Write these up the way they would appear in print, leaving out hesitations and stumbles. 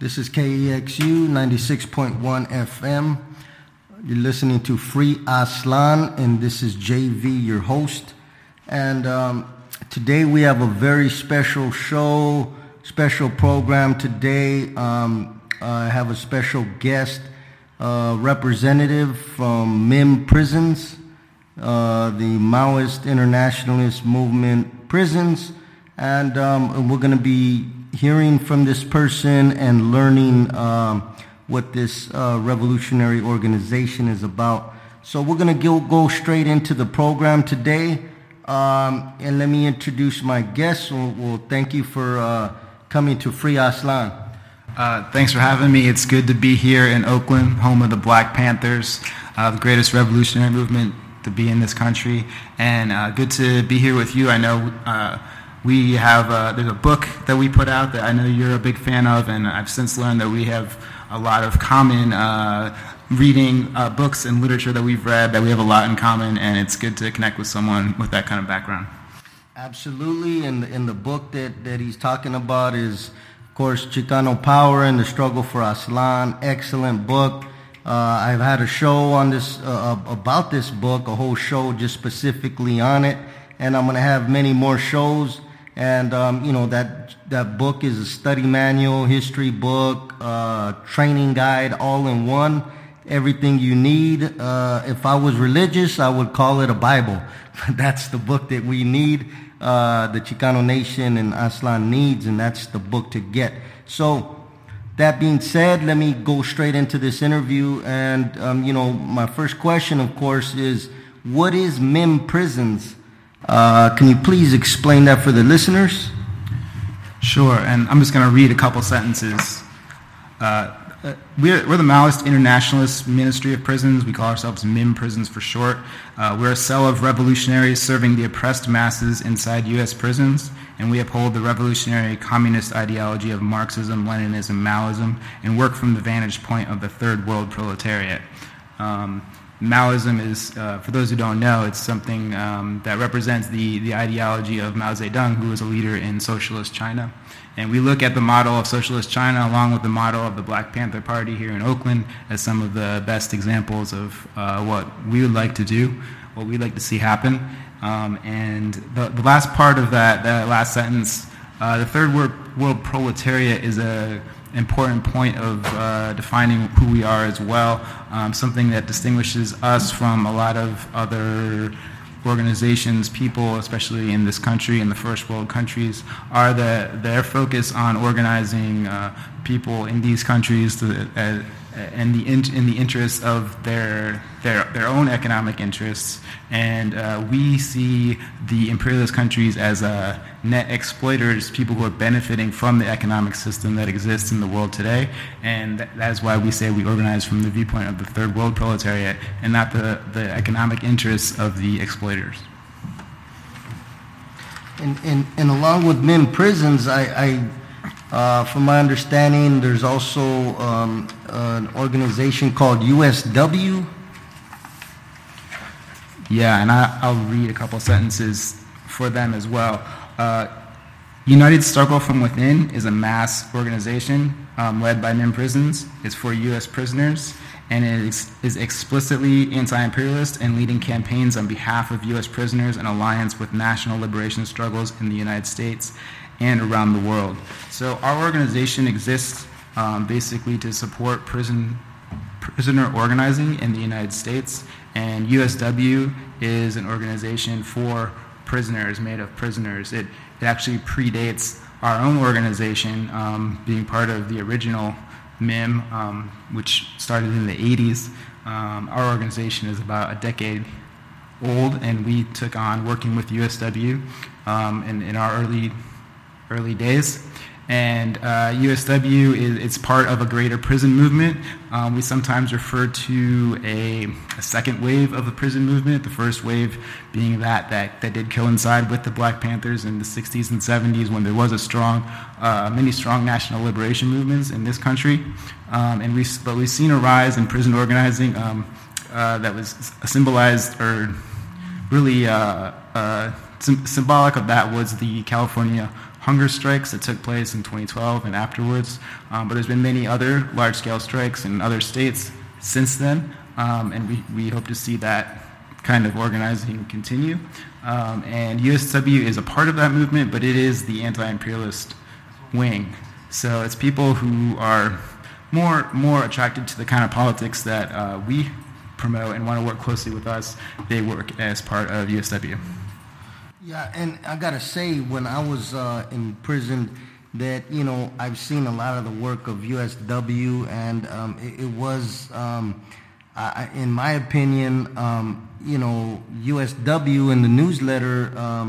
This is KEXU 96.1 FM. You're listening to Free Aslan, and this is JV, your host. And today we have a very special show, special program today. I have a special guest, representative from MIM Prisons, the Maoist Internationalist Movement Prisons, and we're going to be hearing from this person and learning what this revolutionary organization is about. So we're going to go straight into the program today. And let me introduce my guest. We'll thank you for coming to Free Aslan. Thanks for having me. It's good to be here in Oakland, home of the Black Panthers, the greatest revolutionary movement to be in this country. And good to be here with you. I know we have there's a book that we put out that I know you're a big fan of, and I've since learned that we have a lot of common reading books and literature that we've read, that we have a lot in common, and it's good to connect with someone with that kind of background. Absolutely, and the book that he's talking about is, of course, Chicano Power and the Struggle for Aslan. Excellent book. I've had a show on this about this book, a whole show just specifically on it, and I'm going to have many more shows. And, that book is a study manual, history book, training guide, all in one, everything you need. If I was religious, I would call it a Bible. That's the book that we need, the Chicano Nation and Aslan needs, and that's the book to get. So that being said, let me go straight into this interview. And, my first question, of course, is what is MIM Prisons? Can you please explain that for the listeners? Sure, and I'm just going to read a couple sentences. We're the Maoist Internationalist Ministry of Prisons. We call ourselves MIM Prisons for short. We're a cell of revolutionaries serving the oppressed masses inside U.S. prisons, and we uphold the revolutionary communist ideology of Marxism, Leninism, Maoism, and work from the vantage point of the third world proletariat. Maoism is, for those who don't know, it's something that represents the ideology of Mao Zedong, who was a leader in socialist China. And we look at the model of socialist China along with the model of the Black Panther Party here in Oakland as some of the best examples of what we would like to do, what we'd like to see happen. And the last part of that last sentence, the third world proletariat is a important point of defining who we are as well, something that distinguishes us from a lot of other organizations, people, especially in this country, in the first world countries, are their focus on organizing people in these countries in the interests of their own economic interests, and we see the imperialist countries as net exploiters, people who are benefiting from the economic system that exists in the world today, and that is why we say we organize from the viewpoint of the third world proletariat and not the economic interests of the exploiters. And along with MIM Prisons, I from my understanding, there's also an organization called USW. Yeah, and I'll read a couple sentences for them as well. United Struggle from Within is a mass organization led by MIM Prisons. It's for U.S. prisoners, and it is explicitly anti-imperialist and leading campaigns on behalf of U.S. prisoners in alliance with national liberation struggles in the United States and around the world. So our organization exists basically to support prisoner organizing in the United States, and USW is an organization for prisoners, made of prisoners. It actually predates our own organization, being part of the original MIM, which started in the 80s. Our organization is about a decade old, and we took on working with USW in our early days, And USW is it's part of a greater prison movement. We sometimes refer to a second wave of the prison movement, the first wave being that did coincide with the Black Panthers in the 60s and 70s when there was a strong, many strong national liberation movements in this country. But we've seen a rise in prison organizing that was symbolized or really symbolic of that was the California hunger strikes that took place in 2012 and afterwards, but there's been many other large-scale strikes in other states since then, and we hope to see that kind of organizing continue. And USW is a part of that movement, but it is the anti-imperialist wing. So it's people who are more attracted to the kind of politics that we promote and want to work closely with us. They work as part of USW. Yeah, and I gotta say, when I was in prison, that I've seen a lot of the work of USW, and in my opinion, USW in the newsletter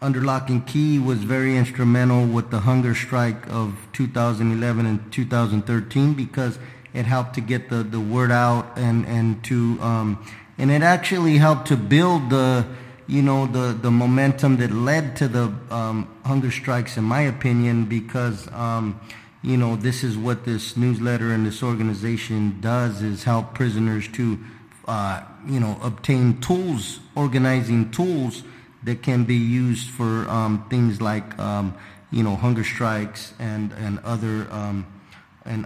Under Lock and Key was very instrumental with the hunger strike of 2011 and 2013 because it helped to get the word out and it actually helped to build the momentum that led to the hunger strikes, in my opinion, because this is what this newsletter and this organization does, is help prisoners to obtain tools, organizing tools that can be used for things like hunger strikes and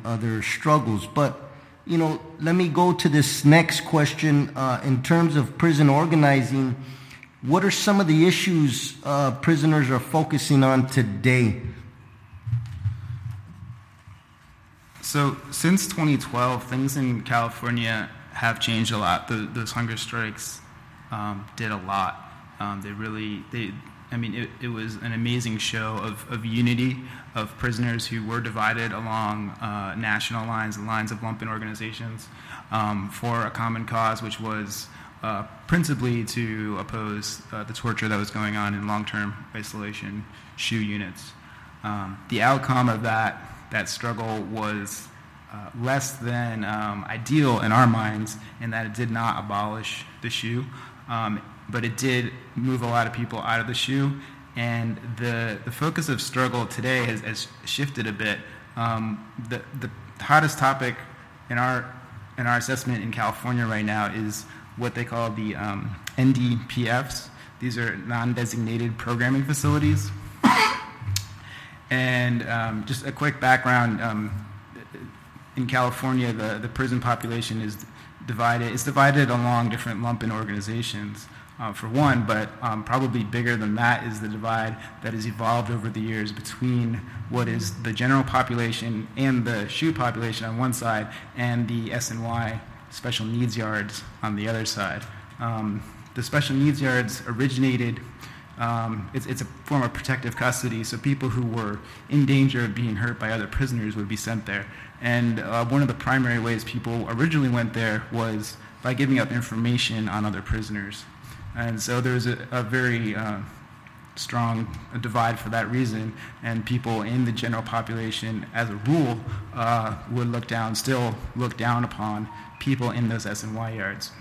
other struggles. But let me go to this next question in terms of prison organizing. What are some of the issues prisoners are focusing on today? So since 2012, things in California have changed a lot. Those hunger strikes did a lot. It was an amazing show of unity of prisoners who were divided along national lines and lines of lumpen organizations for a common cause, which was principally to oppose the torture that was going on in long-term isolation SHU units. The outcome of that struggle was less than ideal in our minds, in that it did not abolish the SHU, but it did move a lot of people out of the SHU, and the focus of struggle today has shifted a bit. The hottest topic in our assessment in California right now is what they call the NDPFs. These are non-designated programming facilities. And just a quick background, in California, the prison population is divided. It's divided along different lumpen organizations, for one, but probably bigger than that is the divide that has evolved over the years between what is the general population and the SHU population on one side and the SNY special needs yards on the other side. The special needs yards originated, it's a form of protective custody, so people who were in danger of being hurt by other prisoners would be sent there. And one of the primary ways people originally went there was by giving up information on other prisoners. And so there was a very strong divide for that reason, and people in the general population as a rule would still look down upon people in those SNY yards.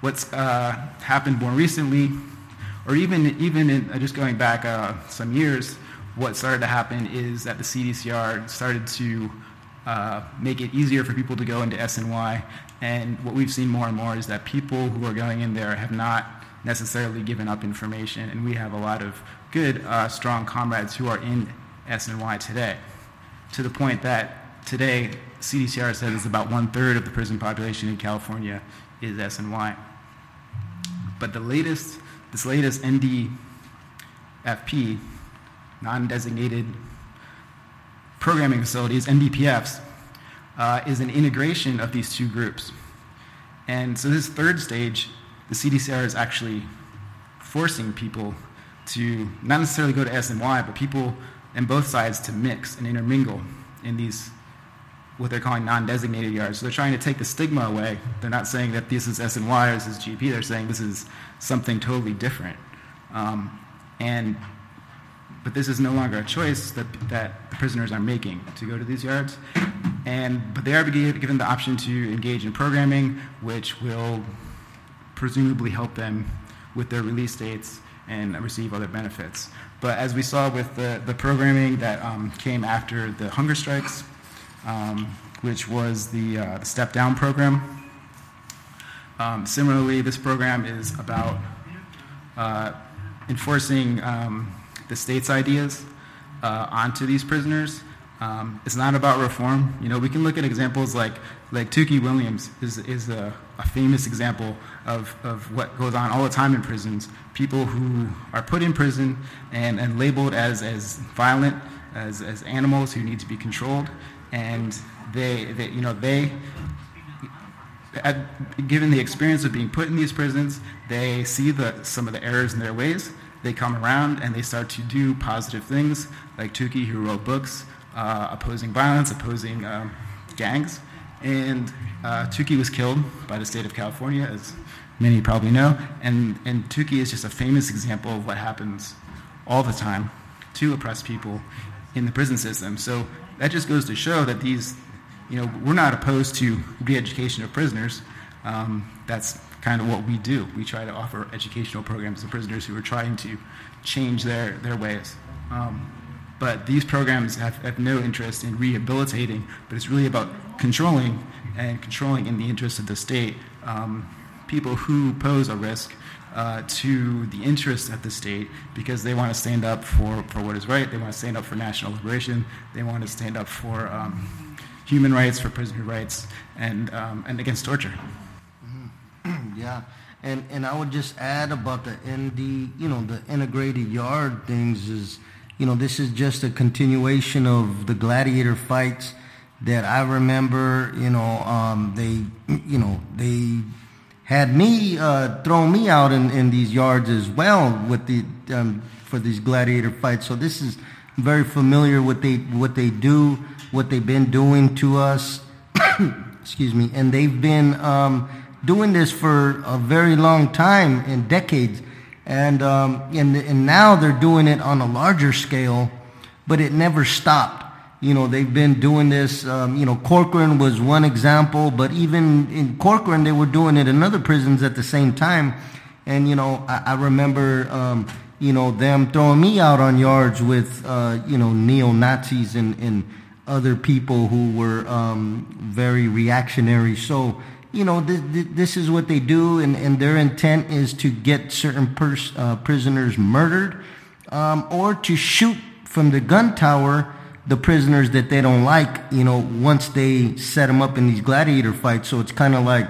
What's happened more recently, or even in, just going back some years, what started to happen is that the CDCR started to make it easier for people to go into SNY, and what we've seen more and more is that people who are going in there have not necessarily given up information, and we have a lot of good, strong comrades who are in SNY today, to the point that today CDCR says it's about 1/3 of the prison population in California is SNY. But this latest NDFP, non-designated programming facilities, NDPFs, is an integration of these two groups. And so this third stage, the CDCR is actually forcing people to not necessarily go to SNY, but people on both sides to mix and intermingle in these, what they're calling non-designated yards. So they're trying to take the stigma away. They're not saying that this is SNY or this is GP. They're saying this is something totally different. And But this is no longer a choice that the prisoners are making to go to these yards. But they are given the option to engage in programming, which will presumably help them with their release dates and receive other benefits. But as we saw with the programming that came after the hunger strikes, which was the step-down program. Similarly, this program is about enforcing the state's ideas onto these prisoners. It's not about reform. You know, we can look at examples like Tookie Williams is a famous example of what goes on all the time in prisons. People who are put in prison and labeled as violent, as animals who need to be controlled, and given the experience of being put in these prisons, they see some of the errors in their ways. They come around and they start to do positive things, like Tookie, who wrote books opposing violence, opposing gangs. And Tookie was killed by the state of California, as many probably know. And Tookie is just a famous example of what happens all the time to oppressed people in the prison system. So that just goes to show that these, we're not opposed to re-education of prisoners. That's kind of what we do. We try to offer educational programs to prisoners who are trying to change their ways. But these programs have no interest in rehabilitating, but it's really about controlling in the interest of the state people who pose a risk to the interests of the state, because they want to stand up for what is right. They want to stand up for national liberation. They want to stand up for human rights, for prisoner rights, and against torture. Yeah, and I would just add about the the integrated yard things is, this is just a continuation of the gladiator fights that I remember. They had me throw me out in these yards as well with the for these gladiator fights. So this is very familiar what they do, what they've been doing to us. Excuse me, and they've been doing this for a very long time, in decades, and now they're doing it on a larger scale, but it never stopped. They've been doing this. Corcoran was one example, but even in Corcoran, they were doing it in other prisons at the same time. And I remember them throwing me out on yards with neo-Nazis and other people who were very reactionary. So. This is what they do, and their intent is to get certain prisoners murdered or to shoot from the gun tower the prisoners that they don't like, once they set them up in these gladiator fights. So it's kind of like,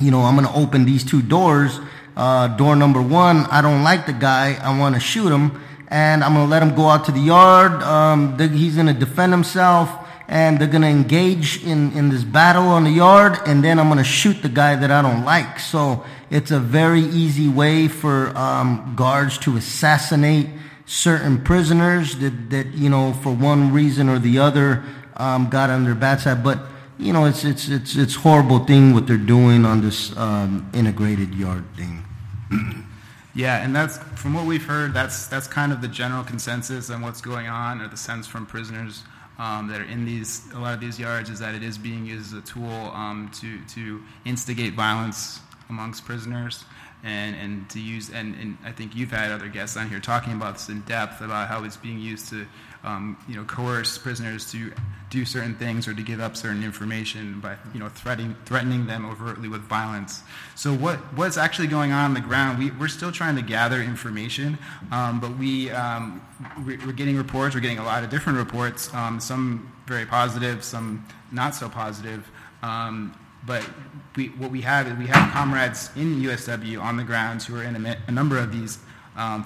I'm going to open these two doors. Door number one, I don't like the guy. I want to shoot him, and I'm going to let him go out to the yard. He's going to defend himself. And they're going to engage in this battle on the yard, and then I'm going to shoot the guy that I don't like. So it's a very easy way for guards to assassinate certain prisoners that for one reason or the other got on their bad side. But it's horrible thing what they're doing on this integrated yard thing. Yeah, and that's from what we've heard. That's kind of the general consensus on what's going on, or the sense from prisoners. That are in a lot of these yards, is that it is being used as a tool to instigate violence amongst prisoners, and to use, and I think you've had other guests on here talking about this in depth, about how it's being used to coerce prisoners to do certain things or to give up certain information by threatening them overtly with violence. So what's actually going on the ground? We're still trying to gather information, but we're getting reports. We're getting a lot of different reports. Some very positive, some not so positive. But we have comrades in USW on the grounds who are in a number of these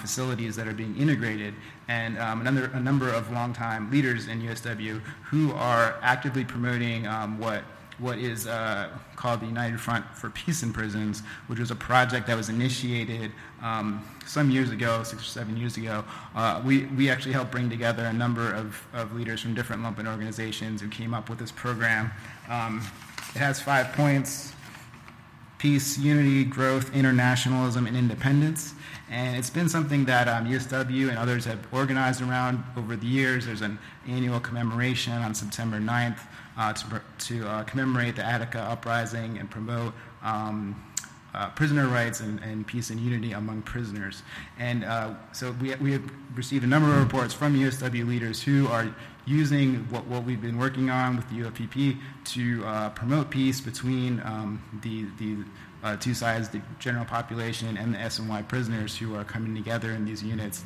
facilities that are being integrated, and a number of longtime leaders in USW who are actively promoting what is called the United Front for Peace in Prisons, which was a project that was initiated some years ago, 6 or 7 years ago. We actually helped bring together a number of leaders from different lumpen organizations who came up with this program. It has 5 points. peace, unity, growth, internationalism, and independence. And it's been something that USW and others have organized around over the years. There's an annual commemoration on September 9th to commemorate the Attica uprising and promote prisoner rights and peace and unity among prisoners. And so we have received a number of reports from USW leaders who are using what we've been working on with the UFPP to promote peace between the two sides, the general population and the SNY prisoners who are coming together in these units,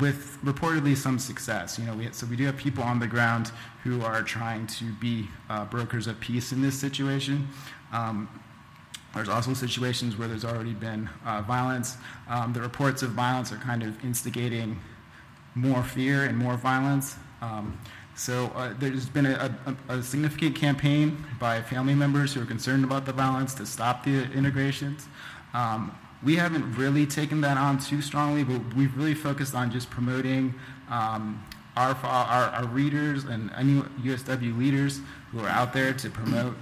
with reportedly some success. So we do have people on the ground who are trying to be brokers of peace in this situation. There's also situations where there's already been violence. The reports of violence are kind of instigating more fear and more violence. So there's been a significant campaign by family members who are concerned about the violence to stop the integrations. We haven't really taken that on too strongly, but we've really focused on just promoting our readers and any USW leaders who are out there to promote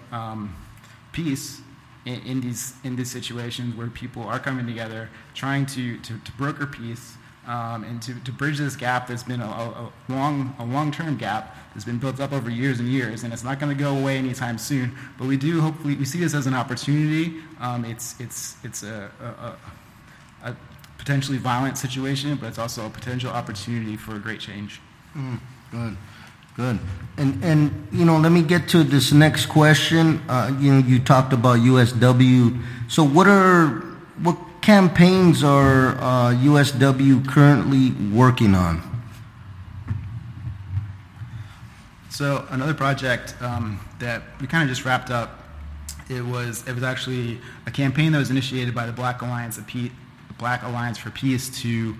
peace in these situations where people are coming together, trying to broker peace. And to bridge this gap that's been a long-term gap that's been built up over years and years, and it's not going to go away anytime soon. But we do hopefully we see this as an opportunity. It's a potentially violent situation, but it's also a potential opportunity for a great change. Good. And let me get to this next question. You talked about USW. So what campaigns are USW currently working on? So another project that we kind of just wrapped up, it was actually a campaign that was initiated by the Black Alliance for Peace to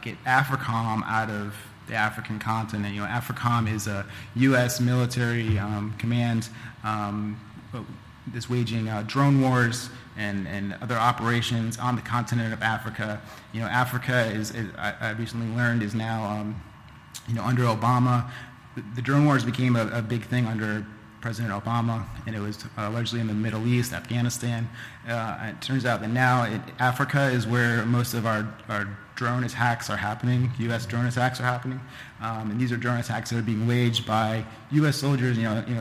get AFRICOM out of the African continent. AFRICOM is a U.S. military command that's waging drone wars and other operations on the continent of Africa. Africa is I recently learned, is now, under Obama, the drone wars became a big thing under President Obama, and it was largely in the Middle East, Afghanistan. It turns out that now Africa is where most of our drone attacks are happening, U.S. drone attacks are happening. And these are drone attacks that are being waged by U.S. soldiers,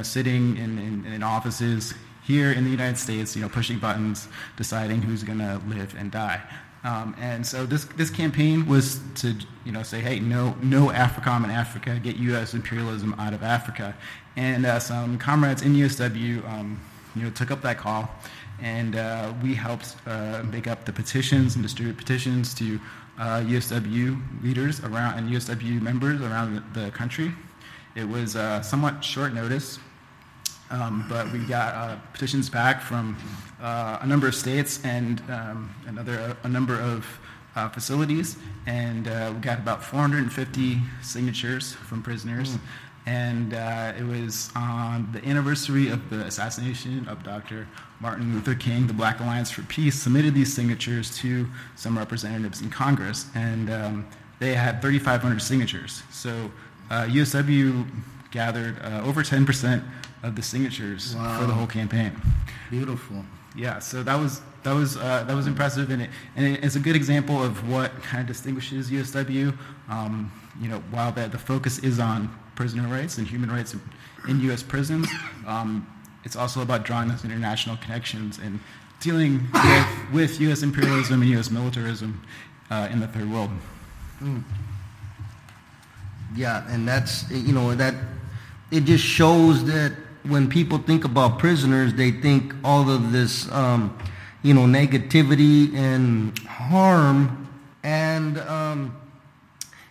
sitting in offices here in the United States, pushing buttons, deciding who's going to live and die. And so this campaign was to, say, hey, no AFRICOM in Africa, get U.S. imperialism out of Africa. And some comrades in USW, took up that call, and we helped make up the petitions and distribute petitions to USW leaders around and USW members around the country. It was somewhat short notice. But we got petitions back from a number of states and a number of facilities, and we got about 450 signatures from prisoners. And it was on the anniversary of the assassination of Dr. Martin Luther King. The Black Alliance for Peace submitted these signatures to some representatives in Congress, and they had 3,500 signatures. So USW gathered over 10% of the signatures. Wow. For the whole campaign. Beautiful. Yeah, so that was impressive, and it's a good example of what kind of distinguishes USW. While the focus is on prisoner rights and human rights in U.S. prisons, it's also about drawing those international connections and dealing with U.S. imperialism and U.S. militarism in the third world. Yeah, and that's that. It just shows that when people think about prisoners, they think all of this, negativity and harm, and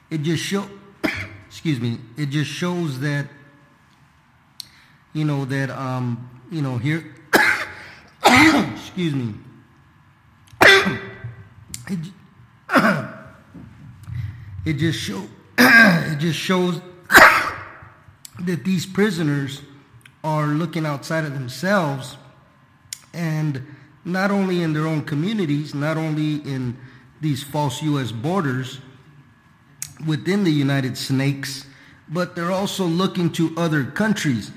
It just shows that, here. Excuse me. It just shows. That these prisoners are looking outside of themselves, and not only in their own communities, not only in these false U.S. borders within the United Snakes, but they're also looking to other countries.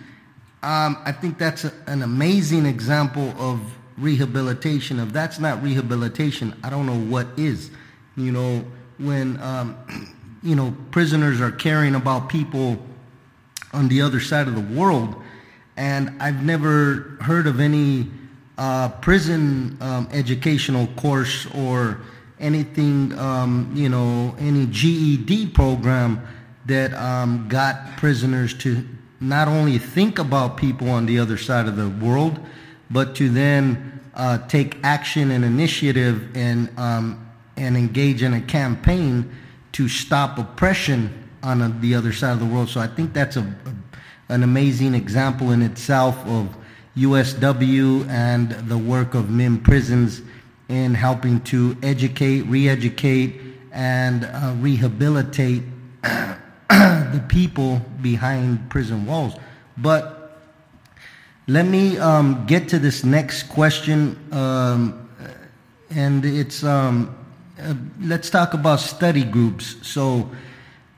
I think that's an amazing example of rehabilitation. If that's not rehabilitation, I don't know what is. You know, when you know, prisoners are caring about people on the other side of the world, and I've never heard of any prison educational course or anything, you know, any GED program that got prisoners to not only think about people on the other side of the world, but to then take action and initiative and engage in a campaign to stop oppression on the other side of the world. So I think that's an amazing example in itself of USW and the work of MIM prisons in helping to educate, re-educate, and rehabilitate the people behind prison walls. But let me get to this next question, and it's let's talk about study groups. So,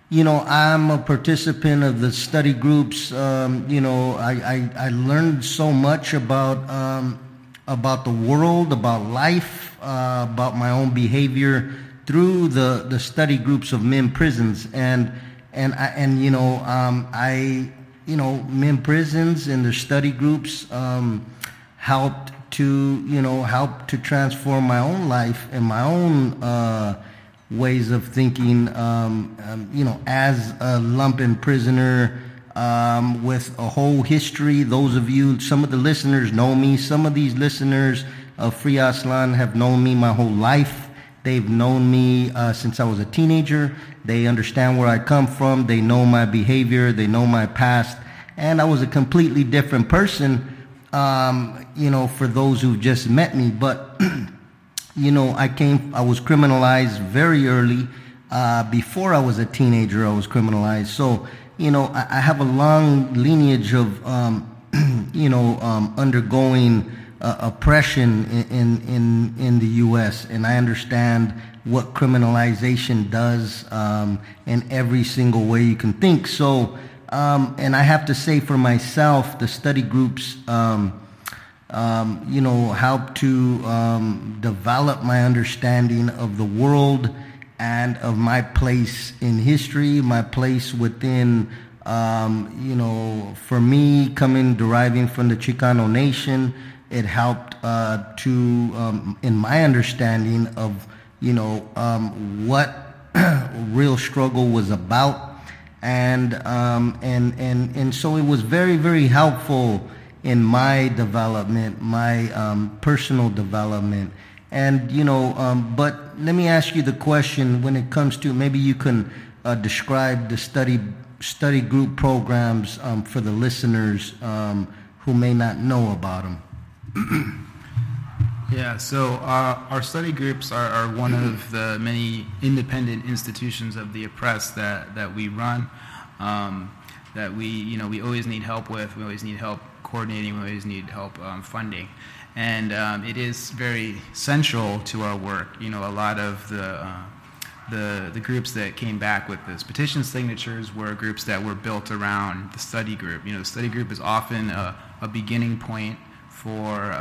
you know, I'm a participant of the study groups. You know, I learned so much about the world, about life, about my own behavior through the study groups of MIM prisons. And you know, MIM prisons and their study groups helped to transform my own life and my own ways of thinking. You know, as a lumpen prisoner with a whole history. Those of you, some of the listeners know me. Some of these listeners of Free Aslan have known me my whole life. They've known me since I was a teenager. They understand where I come from. They know my behavior. They know my past. And I was a completely different person, you know, for those who've just met me. But, you know, I was criminalized very early. Before I was a teenager, I was criminalized. So, you know, I have a long lineage of, undergoing oppression in the U.S., and I understand what criminalization does in every single way you can think. So, and I have to say for myself, the study groups, help to develop my understanding of the world and of my place in history, my place within, for me, deriving from the Chicano Nation, it helped in my understanding of what real struggle was about, and so it was very, very helpful in my development, my personal development. And but let me ask you the question: when it comes to, maybe you can describe the study group programs for the listeners who may not know about them. Yeah, so our study groups are one of the many independent institutions of the oppressed that we run, that we always need help with, we always need help coordinating, we always need help funding. And it is very central to our work. You know, a lot of the groups that came back with this petition signatures were groups that were built around the study group. You know, the study group is often a beginning point for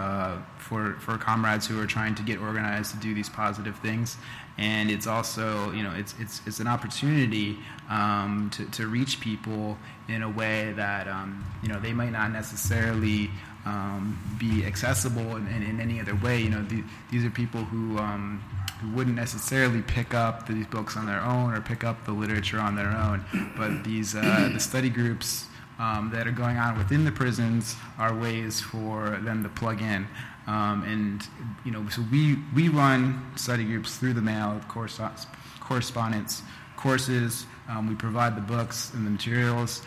comrades who are trying to get organized to do these positive things, and it's also it's an opportunity to reach people in a way that they might not necessarily be accessible in any other way. You know, these are people who wouldn't necessarily pick up these books on their own or pick up the literature on their own, but these the study groups that are going on within the prisons are ways for them to plug in, so we run study groups through the mail, of course, correspondence, courses. We provide the books and the materials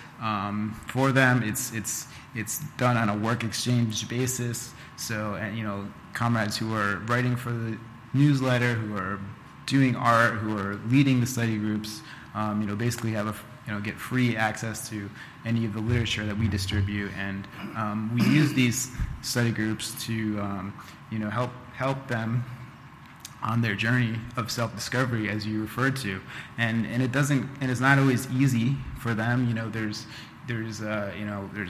for them. It's done on a work exchange basis. So, and comrades who are writing for the newsletter, who are doing art, who are leading the study groups, basically have get free access to any of the literature that we distribute, and we use these study groups to, help them on their journey of self-discovery, as you referred to, and it's not always easy for them. You know, there's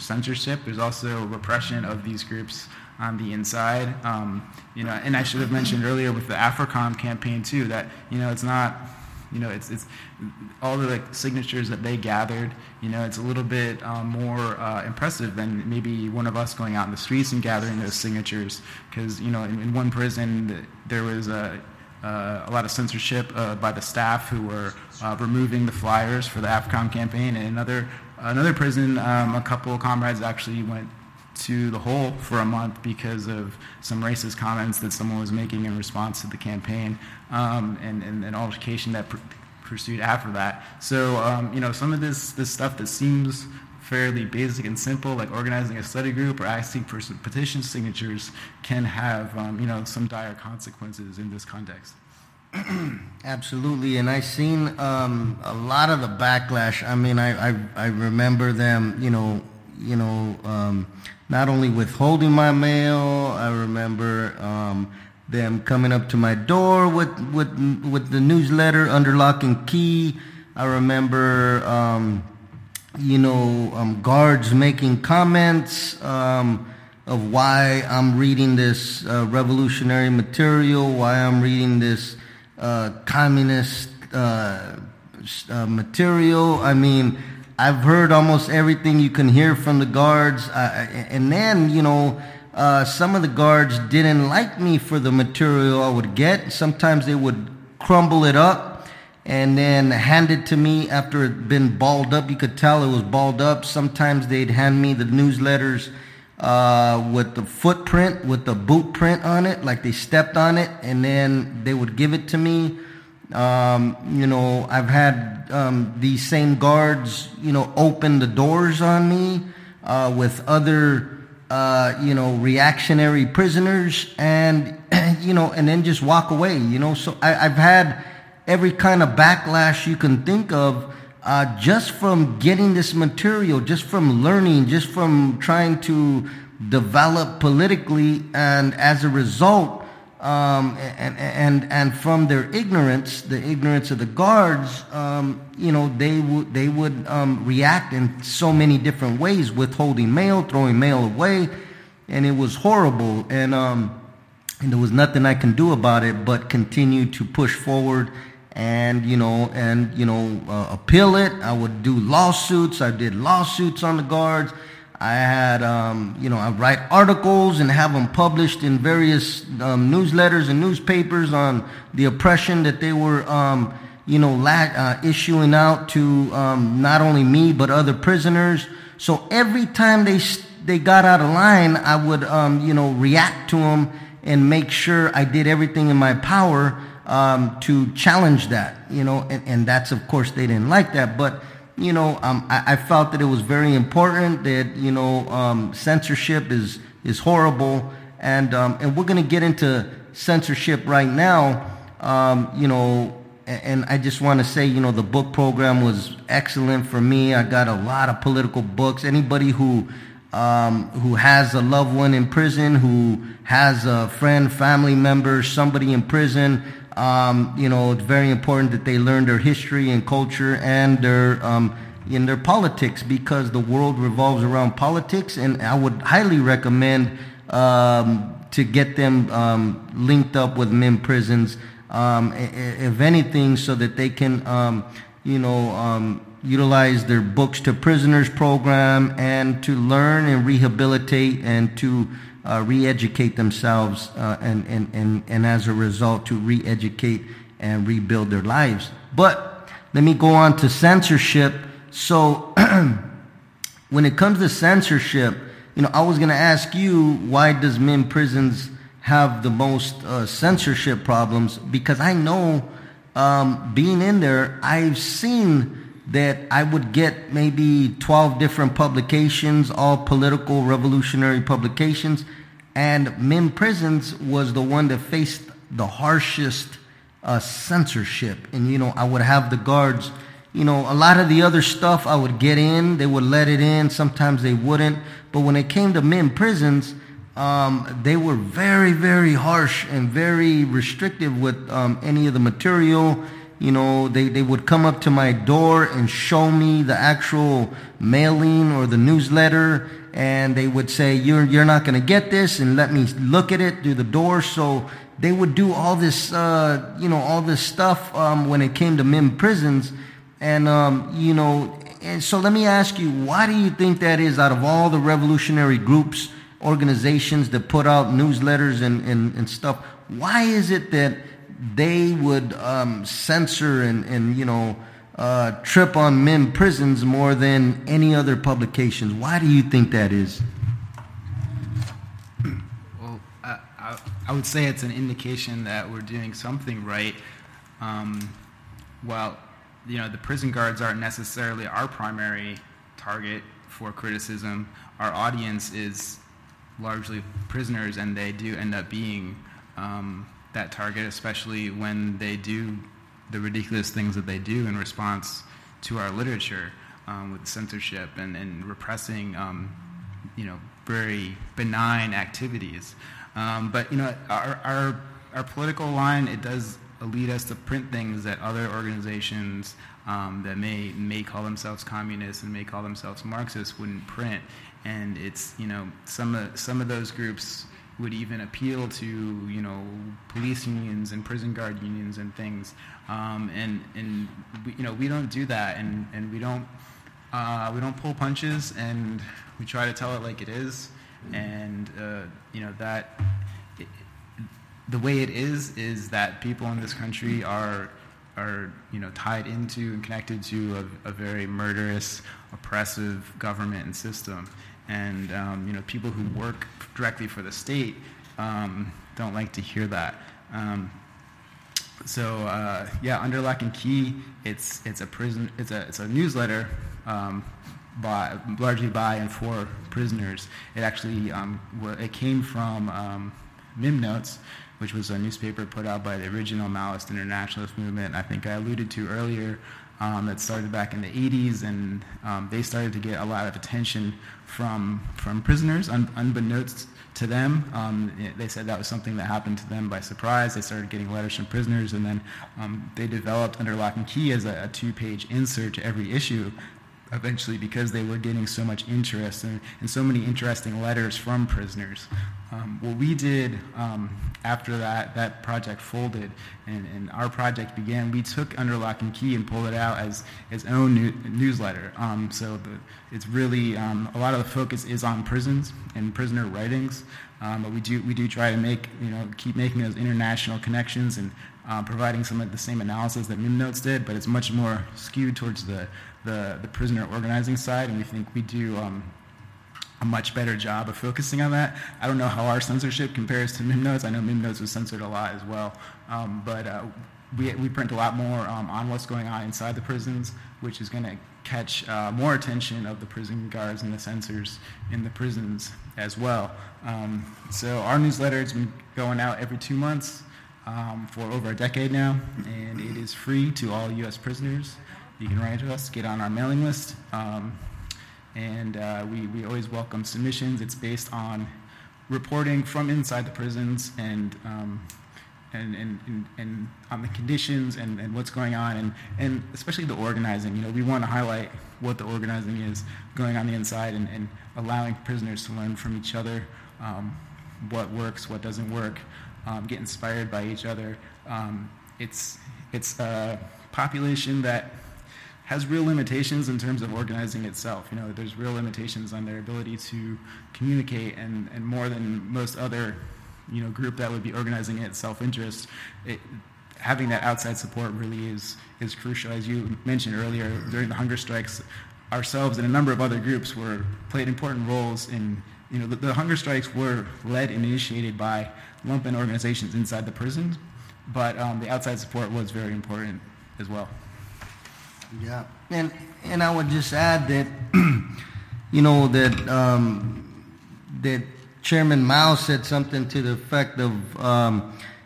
censorship. There's also repression of these groups on the inside. And I should have mentioned earlier with the AFRICOM campaign too that it's not. It's all the signatures that they gathered. It's a little bit more impressive than maybe one of us going out in the streets and gathering those signatures. Because in one prison there was a lot of censorship by the staff who were removing the flyers for the AFCOM campaign. And another prison, a couple of comrades actually went to the hole for a month because of some racist comments that someone was making in response to the campaign, and an altercation that pursued after that. So, some of this stuff that seems fairly basic and simple, like organizing a study group or asking for petition signatures, can have, some dire consequences in this context. Absolutely, and I've seen a lot of the backlash. I mean, I remember them, not only withholding my mail, I remember them coming up to my door with the newsletter Under Lock and Key. I remember guards making comments of why I'm reading this revolutionary material, why I'm reading this communist material. I mean, I've heard almost everything you can hear from the guards, and then, some of the guards didn't like me for the material I would get. Sometimes they would crumble it up and then hand it to me after it had been balled up. You could tell it was balled up. Sometimes they'd hand me the newsletters with the footprint, with the boot print on it, like they stepped on it, and then they would give it to me. I've had these same guards, open the doors on me with other, reactionary prisoners, and and then just walk away. So I've had every kind of backlash you can think of, just from getting this material, just from learning, just from trying to develop politically, and as a result. And from their ignorance, the ignorance of the guards, they would react in so many different ways, withholding mail, throwing mail away, and it was horrible. And there was nothing I can do about it but continue to push forward, and appeal it. I would do lawsuits. I did lawsuits on the guards. I had, I write articles and have them published in various newsletters and newspapers on the oppression that they were, issuing out to not only me but other prisoners. So every time they got out of line, I would, react to them and make sure I did everything in my power to challenge that, and that's, of course, they didn't like that, but. I felt that it was very important that, censorship is horrible. And we're going to get into censorship right now, and I just want to say, the book program was excellent for me. I got a lot of political books. Anybody who has a loved one in prison, who has a friend, family member, somebody in prison, it's very important that they learn their history and culture and their politics, because the world revolves around politics. And I would highly recommend to get them linked up with MIM prisons, if anything, so that they can, utilize their Books to Prisoners program and to learn and rehabilitate and to re-educate themselves, and as a result to re-educate and rebuild their lives. But let me go on to censorship. So when it comes to censorship, I was going to ask you, why does MIM prisons have the most censorship problems? Because I know, being in there, I've seen that I would get maybe 12 different publications, all political revolutionary publications, and MIM prisons was the one that faced the harshest censorship. And I would have the guards, a lot of the other stuff I would get in, they would let it in, sometimes they wouldn't, but when it came to MIM prisons, they were very, very harsh and very restrictive with any of the material. They would come up to my door and show me the actual mailing or the newsletter, and they would say, you're not going to get this, and let me look at it through the door. So they would do all this, all this stuff when it came to MIM prisons. And, and so let me ask you, why do you think that is? Out of all the revolutionary groups, organizations that put out newsletters and stuff, why is it that they would censor and trip on MIM prisons more than any other publications? Why do you think that is? Well, I would say it's an indication that we're doing something right. While the prison guards aren't necessarily our primary target for criticism, our audience is largely prisoners, and they do end up being that target, especially when they do the ridiculous things that they do in response to our literature with censorship and repressing, very benign activities. But our political line, it does lead us to print things that other organizations that may call themselves communists and may call themselves Marxists wouldn't print. And it's, some of those groups would even appeal to, police unions and prison guard unions and things. We don't do that, and we don't pull punches, and we try to tell it like it is. And, the way it is that people in this country are tied into and connected to a very murderous, oppressive government and system. And, people who work directly for the state don't like to hear that. Under Lock and Key, it's a newsletter largely by and for prisoners. It actually it came from MIM Notes, which was a newspaper put out by the original Maoist Internationalist Movement I think I alluded to earlier, that started back in the 80s, and they started to get a lot of attention from prisoners, unbeknownst to them. They said that was something that happened to them by surprise. They started getting letters from prisoners, and then they developed Under Lock and Key as a two-page insert to every issue, eventually, because they were getting so much interest and so many interesting letters from prisoners. What we did after that project folded and our project began, we took Under Lock and Key and pulled it out as its own newsletter. It's really, a lot of the focus is on prisons and prisoner writings, but we do try to make, keep making those international connections and providing some of the same analysis that MIM Notes did, but it's much more skewed towards the prisoner organizing side, and we think we do a much better job of focusing on that. I don't know how our censorship compares to MIM Notes. I know MIM Notes was censored a lot as well. We print a lot more on what's going on inside the prisons, which is going to catch more attention of the prison guards and the censors in the prisons as well. So our newsletter has been going out every 2 months for over a decade now, and it is free to all U.S. prisoners. You can write to us, get on our mailing list, we always welcome submissions. It's based on reporting from inside the prisons and on the conditions and what's going on and especially the organizing. We want to highlight what the organizing is going on the inside and allowing prisoners to learn from each other, what works, what doesn't work, get inspired by each other. It's a population that has real limitations in terms of organizing itself. There's real limitations on their ability to communicate, and more than most other, group that would be organizing its self-interest, having that outside support really is crucial. As you mentioned earlier, during the hunger strikes, ourselves and a number of other groups played important roles in. The hunger strikes were led and initiated by lumpen organizations inside the prisons, but the outside support was very important as well. Yeah, and I would just add that, that Chairman Mao said something to the effect of,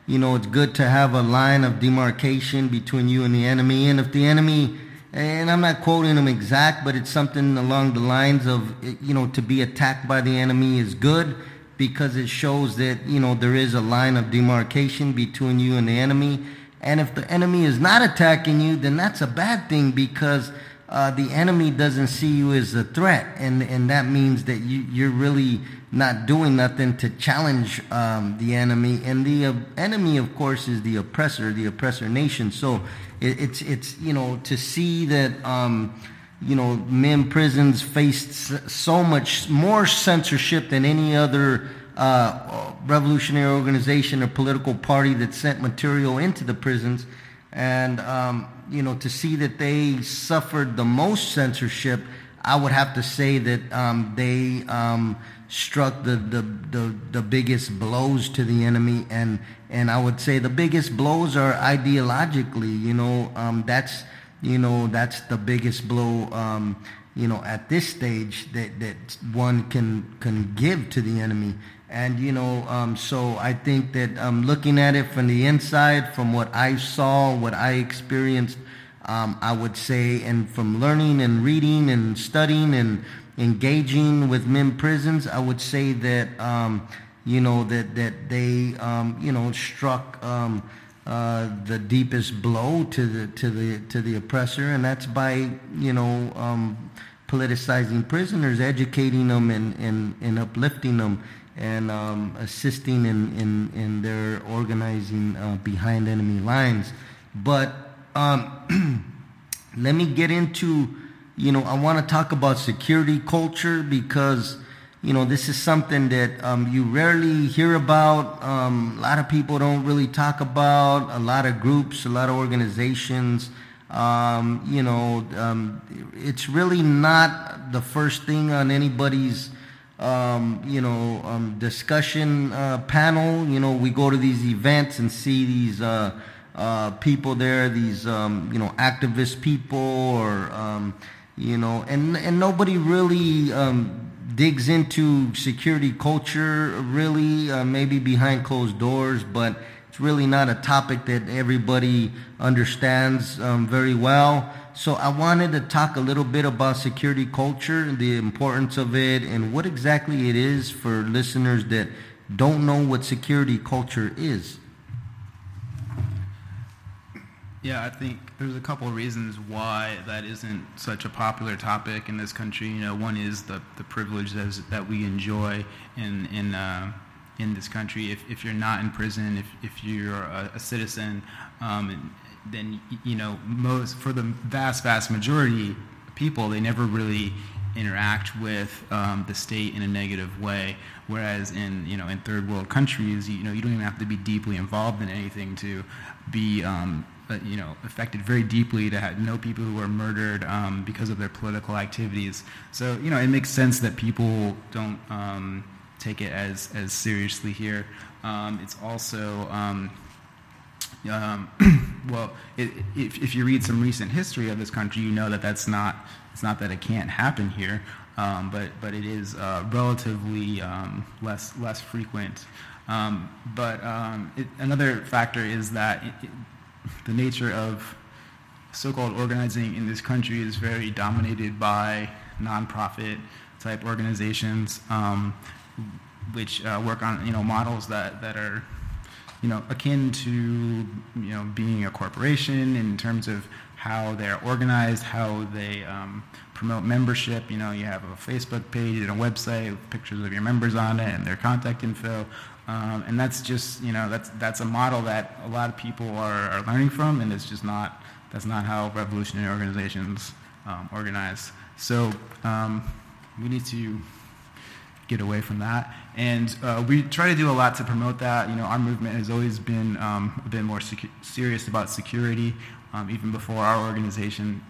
it's good to have a line of demarcation between you and the enemy. And if the enemy, and I'm not quoting him exact, but it's something along the lines of, to be attacked by the enemy is good because it shows that, there is a line of demarcation between you and the enemy. And if the enemy is not attacking you, then that's a bad thing because the enemy doesn't see you as a threat, and that means that you're really not doing nothing to challenge the enemy. And the enemy, of course, is the oppressor nation. So it's you know, to see that you know, MIM prisons faced so much more censorship than any other revolutionary organization or political party that sent material into the prisons. And, you know, to see that they suffered the most censorship, I would have to say that they struck the biggest blows to the enemy. And I would say the biggest blows are ideologically, you know, that's the biggest blow, you know, at this stage that one can give to the enemy. And, you know, so I think that looking at it from the inside, from what I saw, what I experienced, I would say, and from learning and reading and studying and engaging with MIM prisons, I would say that, you know, that they, you know, struck the deepest blow to the oppressor, and that's by, you know, politicizing prisoners, educating them and uplifting them, and assisting in their organizing behind enemy lines. But let me get into, you know, I want to talk about security culture, because, you know, this is something that you rarely hear about. A lot of people don't really talk about, a lot of groups, a lot of organizations. You know, it's really not the first thing on anybody's you know, discussion panel. You know, we go to these events and see these people there, these you know, activist people, or you know, and nobody really digs into security culture really, maybe behind closed doors, but it's really not a topic that everybody understands very well. So I wanted to talk a little bit about security culture, the importance of it, and what exactly it is for listeners that don't know what security culture is. Yeah, I think there's a couple of reasons why that isn't such a popular topic in this country. You know, one is the privilege that we enjoy in this country. If you're not in prison, if you're a citizen, then, you know, for the vast majority of people, they never really interact with the state in a negative way. Whereas in, you know, in third world countries, you know, you don't even have to be deeply involved in anything to be you know, affected very deeply, to know people who are murdered because of their political activities. So, you know, it makes sense that people don't take it as seriously here. It's also well, if you read some recent history of this country, you know that it's not that it can't happen here, but it is relatively less frequent. Another factor is that the nature of so-called organizing in this country is very dominated by nonprofit type organizations, which work on, you know, models that are, you know, akin to, you know, being a corporation in terms of how they're organized, how they promote membership. You know, you have a Facebook page and a website with pictures of your members on it and their contact info. And that's just, you know, that's a model that a lot of people are learning from, and it's just not, that's not how revolutionary organizations organize. So we need to get away from that. And we try to do a lot to promote that. You know, our movement has always been a bit more serious about security, even before our organization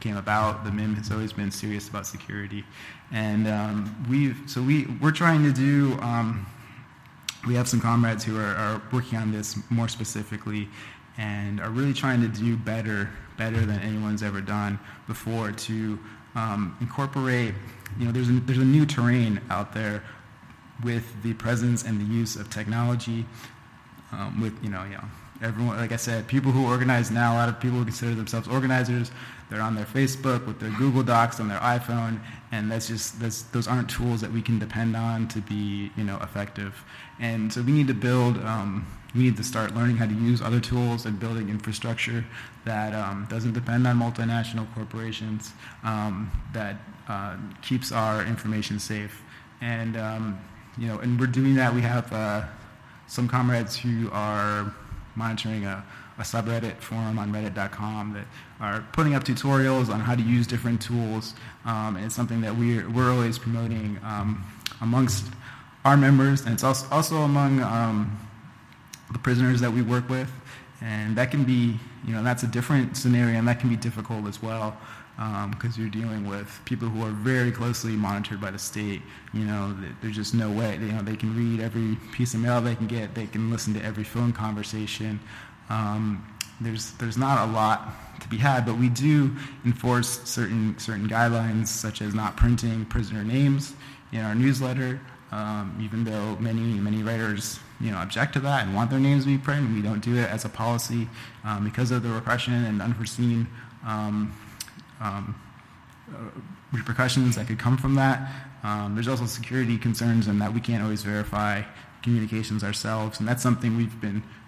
came about. The MIM has always been serious about security, and we're trying to do. We have some comrades who are working on this more specifically, and are really trying to do better than anyone's ever done before to incorporate. You know, there's a new terrain out there with the presence and the use of technology. With everyone, like I said, people who organize now, a lot of people consider themselves organizers. They're on their Facebook with their Google Docs on their iPhone, and those aren't tools that we can depend on to be, you know, effective. And so we need to build We need to start learning how to use other tools and building infrastructure that doesn't depend on multinational corporations, that keeps our information safe. And and we're doing that. We have some comrades who are monitoring a subreddit forum on reddit.com that are putting up tutorials on how to use different tools, and it's something that we're always promoting amongst our members, and it's also among the prisoners that we work with. And that can be, that's a different scenario, and that can be difficult as well, because you're dealing with people who are very closely monitored by the state. There's just no way. They can read every piece of mail they can get. They can listen to every phone conversation. There's not a lot to be had, but we do enforce certain guidelines, such as not printing prisoner names in our newsletter. Even though many writers object to that and want their names to be printed, we don't do it as a policy because of the repression and unforeseen repercussions that could come from that. There's also security concerns in that we can't always verify communications ourselves, and that's something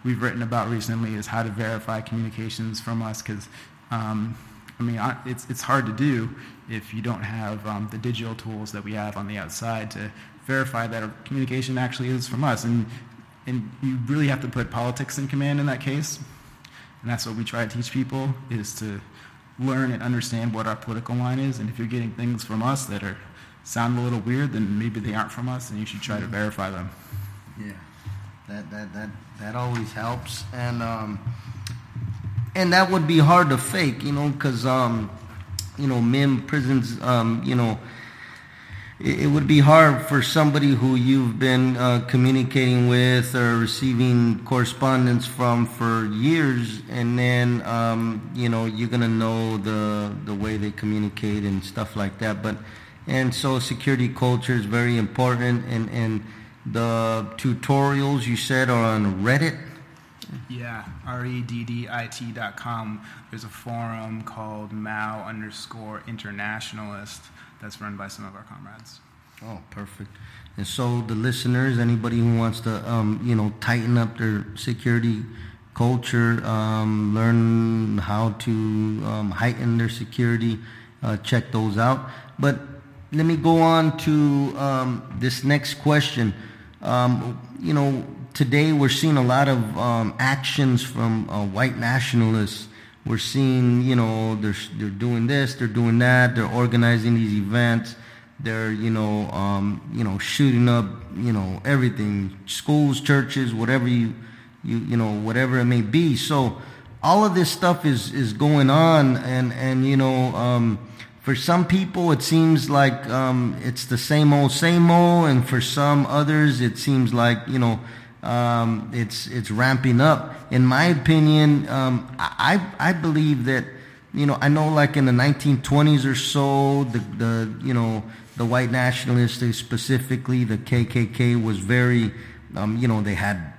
we've written about recently, is how to verify communications from us, because it's hard to do if you don't have the digital tools that we have on the outside to verify that our communication actually is from us. And you really have to put politics in command in that case. And that's what we try to teach people, is to learn and understand what our political line is. And if you're getting things from us that sound a little weird, then maybe they aren't from us, and you should try to verify them. Yeah, that always helps. And that would be hard to fake, because, MIM prisons, it would be hard for somebody who you've been communicating with or receiving correspondence from for years, and then, you're going to know the way they communicate and stuff like that. And so security culture is very important, and the tutorials you said are on Reddit? Yeah, reddit.com. There's a forum called Mao_Internationalist that's run by some of our comrades. Oh, perfect. And so the listeners, anybody who wants to, tighten up their security culture, learn how to heighten their security, check those out. But let me go on to this next question. Today we're seeing a lot of actions from white nationalists. We're seeing, they're doing this, they're doing that, they're organizing these events, they're, shooting up, everything, schools, churches, whatever whatever it may be. So all of this stuff is going on, and for some people, it seems like it's the same old, and for some others, it seems like, it's ramping up. In my opinion, I believe that, I know, like in the 1920s or so, the white nationalists, specifically the KKK, was very, they had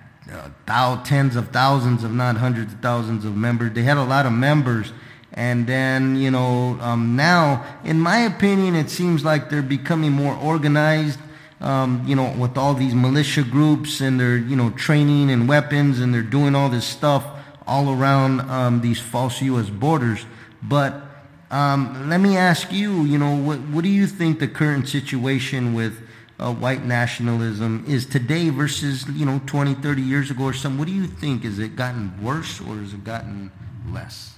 tens of thousands, if not hundreds of thousands of members. They had a lot of members. And then, now, in my opinion, it seems like they're becoming more organized, with all these militia groups, and they're, training and weapons, and they're doing all this stuff all around these false U.S. borders. But let me ask you, what do you think the current situation with white nationalism is today versus, 20, 30 years ago or something? What do you think? Has it gotten worse, or has it gotten less?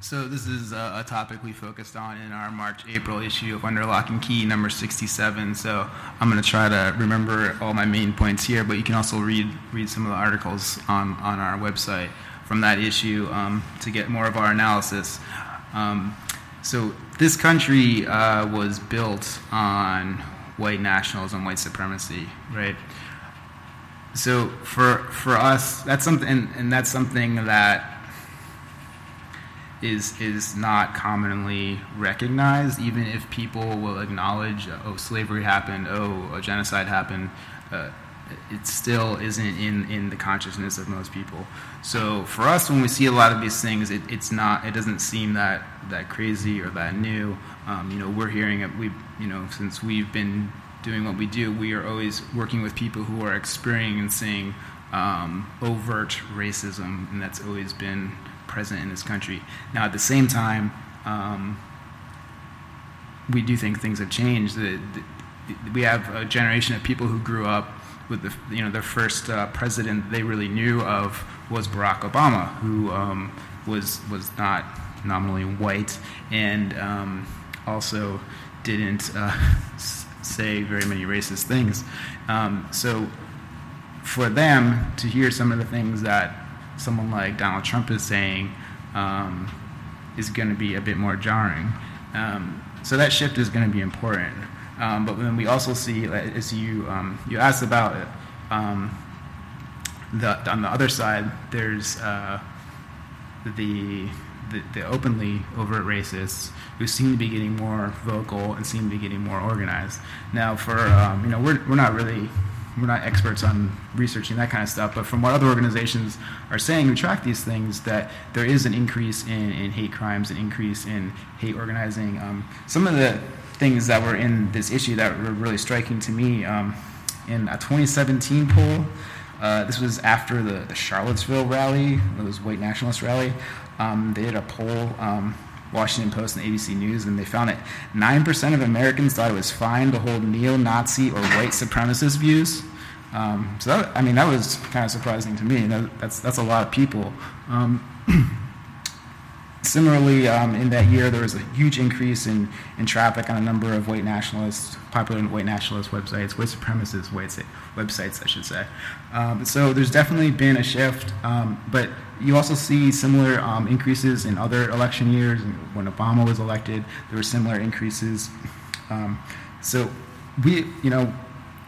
So this is a topic we focused on in our March-April issue of Under Lock and Key, number 67. So I'm going to try to remember all my main points here, but you can also read some of the articles on our website from that issue to get more of our analysis. So this country was built on white nationalism, white supremacy, right? So for us, that's something, and that's something that is not commonly recognized, even if people will acknowledge, slavery happened, genocide happened. It still isn't in the consciousness of most people. So for us, when we see a lot of these things, it doesn't seem that crazy or that new. We're hearing it. Since we've been doing what we do, we are always working with people who are experiencing overt racism, and that's always been present in this country. Now, at the same time, we do think things have changed. We have a generation of people who grew up with the first president they really knew of was Barack Obama, who was not nominally white, and also didn't say very many racist things. So for them to hear some of the things that someone like Donald Trump is saying is going to be a bit more jarring. So that shift is going to be important. But then we also see, as you asked about it, on the other side, there's the openly overt racists who seem to be getting more vocal and seem to be getting more organized. Now, for we're not experts on researching that kind of stuff, but from what other organizations are saying who track these things, that there is an increase in hate crimes, an increase in hate organizing. Some of the things that were in this issue that were really striking to me, in a 2017 poll, this was after the Charlottesville rally, those white nationalist rally. They did a poll, Washington Post and ABC News, and they found that 9% of Americans thought it was fine to hold neo-Nazi or white supremacist views. So that, that was kind of surprising to me. That's a lot of people. Similarly, in that year, there was a huge increase in traffic on a number of white nationalists, popular white nationalist websites, white supremacist websites, I should say. So there's definitely been a shift, but you also see similar increases in other election years. When Obama was elected, there were similar increases. So we,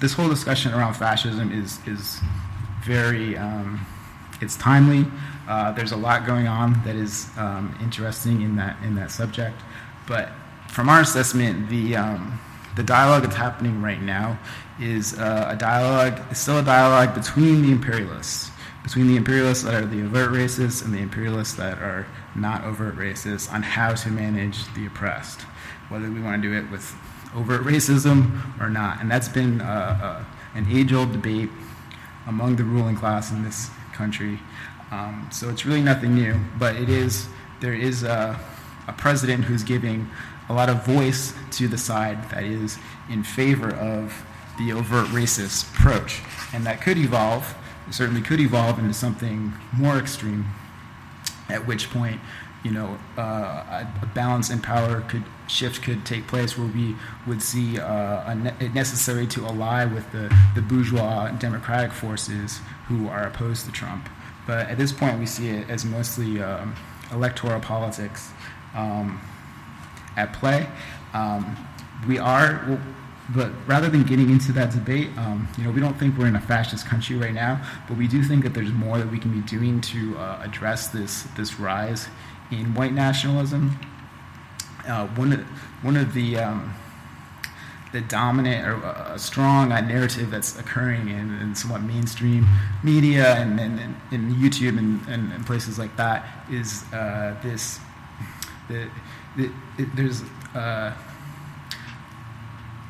this whole discussion around fascism is very, it's timely. There's a lot going on that is interesting in that subject, but from our assessment, the dialogue that's happening right now is still a dialogue between the imperialists. Between the imperialists that are the overt racists and the imperialists that are not overt racists on how to manage the oppressed, whether we want to do it with overt racism or not. And that's been an age-old debate among the ruling class in this country. So it's really nothing new, but there is a president who's giving a lot of voice to the side that is in favor of the overt racist approach. And that could evolve. It certainly could evolve into something more extreme, at which point, a balance in power could take place where we would see it necessary to ally with the bourgeois democratic forces who are opposed to Trump. But at this point, we see it as mostly electoral politics at play. But rather than getting into that debate, we don't think we're in a fascist country right now, but we do think that there's more that we can be doing to address this rise in white nationalism. One of the the dominant or strong narrative that's occurring in somewhat mainstream media and in YouTube and places like that is there's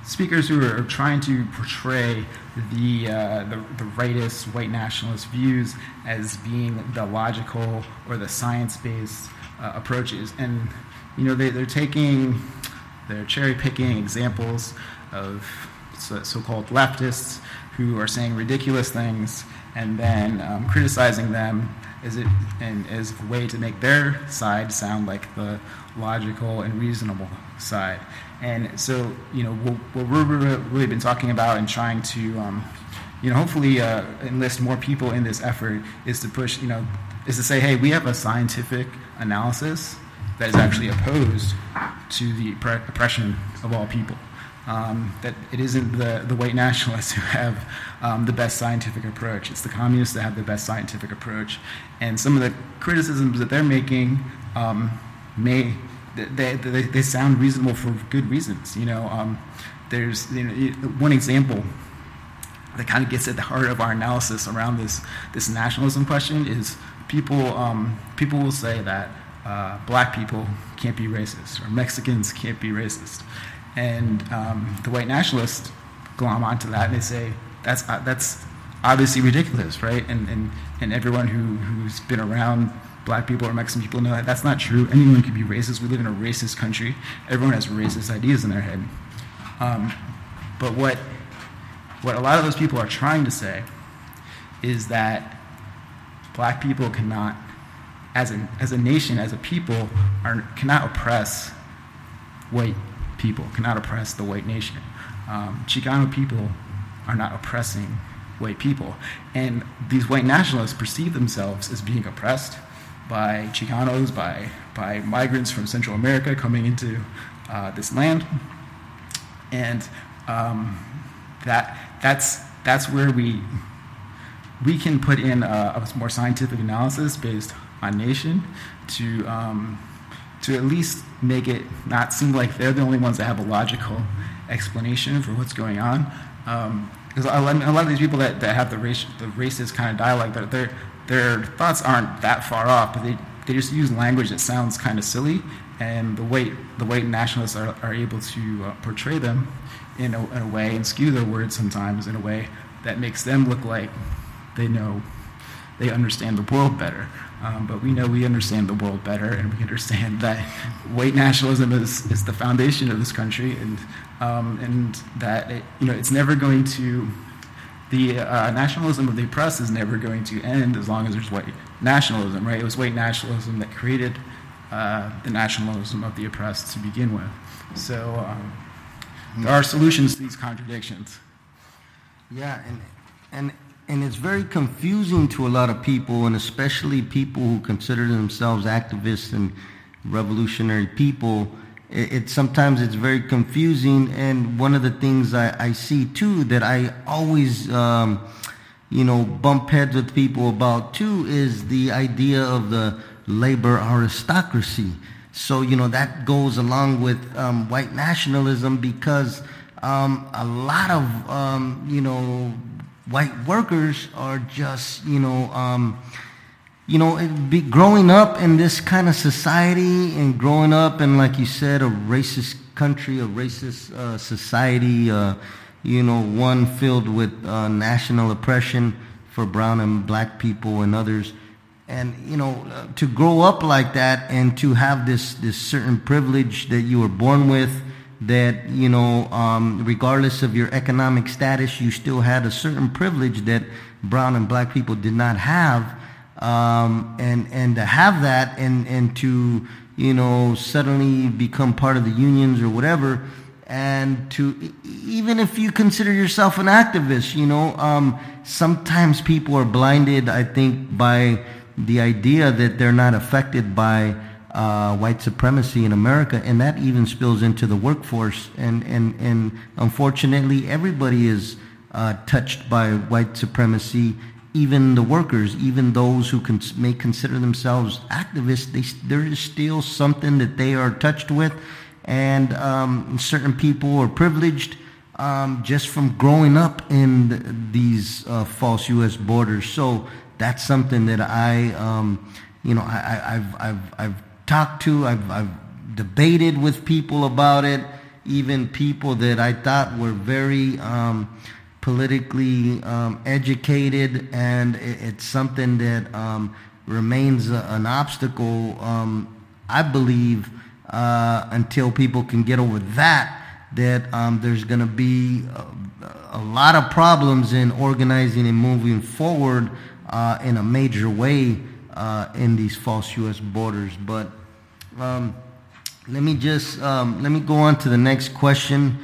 speakers who are trying to portray the rightist white nationalist views as being the logical or the science-based approaches, and they're cherry-picking examples of so-called leftists who are saying ridiculous things and then criticizing them as a way to make their side sound like the logical and reasonable side. And so, what we've really been talking about and trying to, hopefully enlist more people in this effort is to push, is to say, hey, we have a scientific analysis that is actually opposed to the oppression of all people. That it isn't the white nationalists who have the best scientific approach. It's the communists that have the best scientific approach. And some of the criticisms that they're making they sound reasonable for good reasons. There's one example that kind of gets at the heart of our analysis around this nationalism question is people will say that black people can't be racist or Mexicans can't be racist, and the white nationalists glom onto that and they say that's obviously ridiculous, right? And everyone who's been around Black people or Mexican people know that that's not true. Anyone can be racist. We live in a racist country. Everyone has racist ideas in their head. But what a lot of those people are trying to say is that Black people cannot, as a nation, as a people, cannot oppress white people, cannot oppress the white nation. Chicano people are not oppressing white people. And these white nationalists perceive themselves as being oppressed by Chicanos, by migrants from Central America coming into this land. And that's where we can put in a more scientific analysis based on nation to at least make it not seem like they're the only ones that have a logical explanation for what's going on. Because a lot of these people that have the racist kind of dialogue, that their thoughts aren't that far off, but they just use language that sounds kind of silly, and the white nationalists are able to portray them in a way, and skew their words sometimes in a way that makes them look like they understand the world better. But we know we understand the world better, and we understand that white nationalism is the foundation of this country, and that it's never going to. The nationalism of the oppressed is never going to end as long as there's white nationalism, right? It was white nationalism that created the nationalism of the oppressed to begin with. So there are solutions to these contradictions. Yeah, and it's very confusing to a lot of people, and especially people who consider themselves activists and revolutionary people. Sometimes it's very confusing, and one of the things I see too that I always bump heads with people about too is the idea of the labor aristocracy. So that goes along with white nationalism, because a lot of white workers are just growing up in this kind of society, and growing up in, like you said, a racist country, a racist society, one filled with national oppression for brown and black people and others. And, to grow up like that and to have this certain privilege that you were born with, that, regardless of your economic status, you still had a certain privilege that brown and black people did not have. And to have that and to, suddenly become part of the unions or whatever, and to, even if you consider yourself an activist, sometimes people are blinded, I think, by the idea that they're not affected by white supremacy in America, and that even spills into the workforce, and unfortunately everybody is touched by white supremacy. Even the workers, even those who may consider themselves activists, there is still something that they are touched with, and certain people are privileged just from growing up in these false U.S. borders. So that's something that I've talked to, I've debated with people about it, even people that I thought were very politically educated, and it's something that remains an obstacle, I believe, until people can get over that there's going to be a lot of problems in organizing and moving forward in a major way in these false U.S. borders. But let me go on to the next question.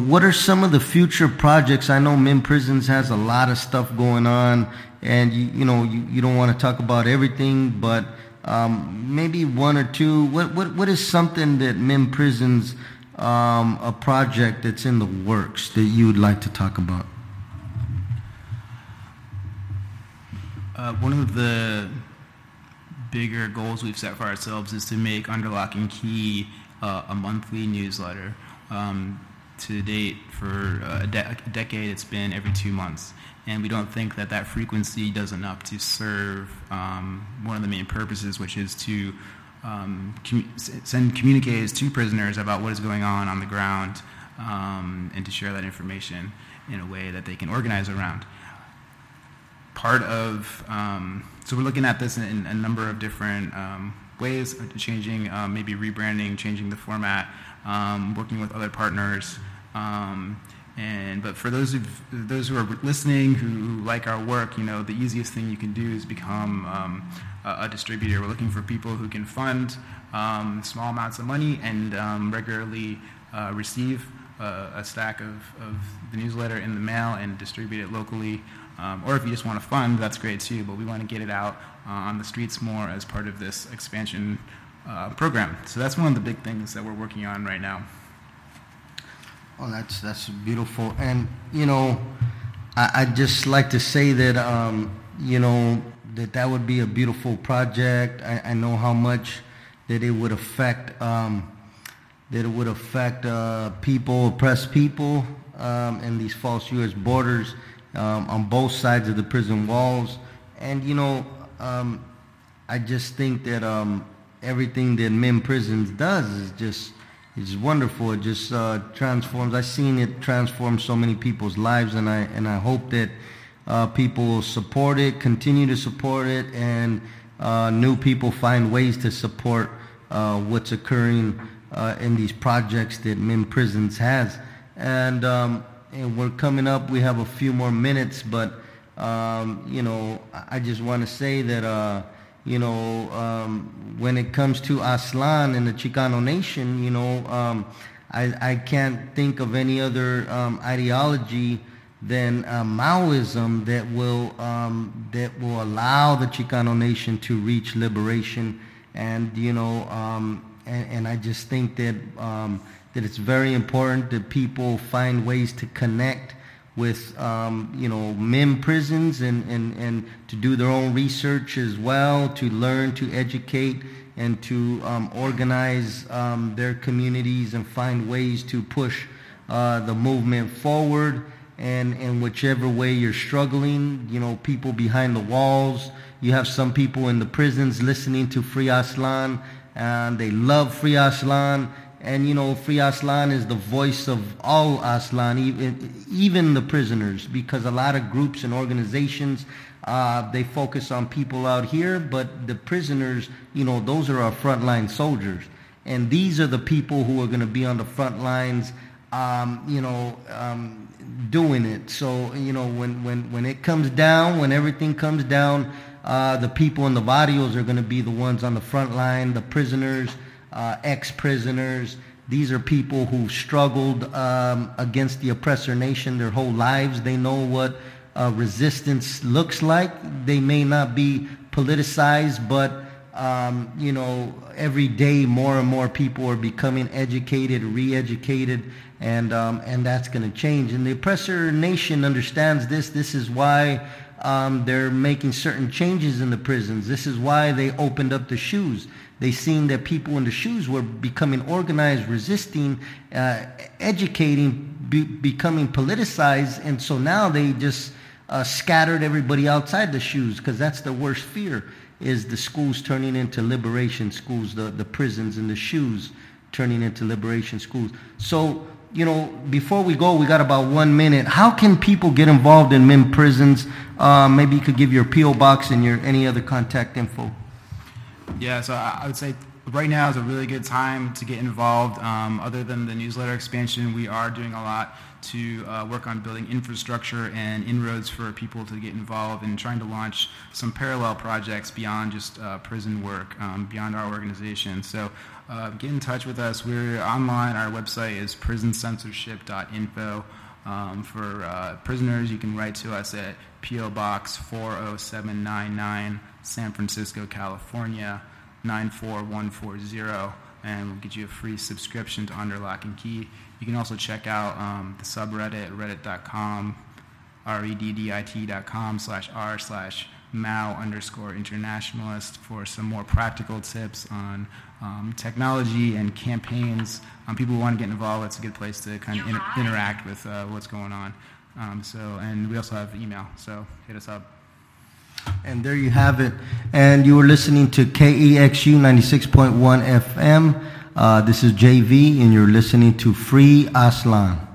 What are some of the future projects? I know MIM Prisons has a lot of stuff going on, and you don't want to talk about everything, but maybe one or two. What is something that MIM Prisons, a project that's in the works that you would like to talk about? One of the bigger goals we've set for ourselves is to make Under Lock and Key a monthly newsletter. To date, for a decade, it's been every 2 months, and we don't think that frequency does enough to serve one of the main purposes, which is to send communiques to prisoners about what is going on the ground, and to share that information. in a way that they can organize around. Part of, so we're looking at this in a number of different ways, changing, maybe rebranding, changing the format, working with other partners. But for those who are listening, who like our work, you know, the easiest thing you can do is become a distributor. We're looking for people who can fund small amounts of money and regularly receive a stack of the newsletter in the mail and distribute it locally. Or if you just want to fund, that's great too. But we want to get it out on the streets more as part of this expansion program. So that's one of the big things that we're working on right now. Oh, that's beautiful. And, you know, I'd just like to say that, you know, that would be a beautiful project. I know how much that it would affect, people, oppressed people, and these false U.S. borders on both sides of the prison walls. And, you know, I just think that everything that MIM Prisons does is just... it's wonderful. It just transforms. I've seen it transform so many people's lives, and I hope that people will support it, continue to support it, and new people find ways to support what's occurring in these projects that MIM Prisons has. And we're coming up. We have a few more minutes, but you know, I just want to say that you know, when it comes to Aslan and the Chicano Nation, you know, I can't think of any other ideology than Maoism that will allow the Chicano Nation to reach liberation. And you know, and I just think that that it's very important that people find ways to connect with you know, MIM Prisons and to do their own research as well, to learn, to educate, and to organize their communities and find ways to push the movement forward. And whichever way you're struggling, you know, people behind the walls, you have some people in the prisons listening to Free Aslan, and they love Free Aslan. And, you know, Free Aslan is the voice of all Aslan, even the prisoners, because a lot of groups and organizations, they focus on people out here, but the prisoners, you know, those are our frontline soldiers. And these are the people who are going to be on the front lines, you know, doing it. So, you know, when it comes down, when everything comes down, the people in the barrios are going to be the ones on the front line, the prisoners, ex-prisoners. These are people who struggled against the oppressor nation their whole lives. They know what resistance looks like. They may not be politicized, but you know, every day more and more people are becoming educated, re-educated, and that's going to change. And the oppressor nation understands this. This is why they're making certain changes in the prisons. This is why they opened up the SHUs. They seen that people in the SHUs were becoming organized, resisting, educating, becoming politicized, and so now they just scattered everybody outside the SHUs, because that's the worst fear, is the schools turning into liberation schools, the prisons and the SHUs turning into liberation schools. So, you know, before we go, we got about 1 minute. How can people get involved in MIM Prisons? Maybe you could give your P.O. box and your any other contact info. Yeah, so I would say right now is a really good time to get involved. Other than the newsletter expansion, we are doing a lot to work on building infrastructure and inroads for people to get involved and trying to launch some parallel projects beyond just prison work, beyond our organization. So get in touch with us. We're online. Our website is prisoncensorship.info. For prisoners, you can write to us at P.O. Box 40799, San Francisco, California, 94140, and we'll get you a free subscription to Under Lock and Key. You can also check out the subreddit, reddit.com, reddit.com/r/Mao_internationalist for some more practical tips on technology and campaigns. People who want to get involved, that's a good place to kind of interact with what's going on. And we also have email, so hit us up. And there you have it. And you were listening to KEXU 96.1 FM. This is JV, and you're listening to Free Aslan.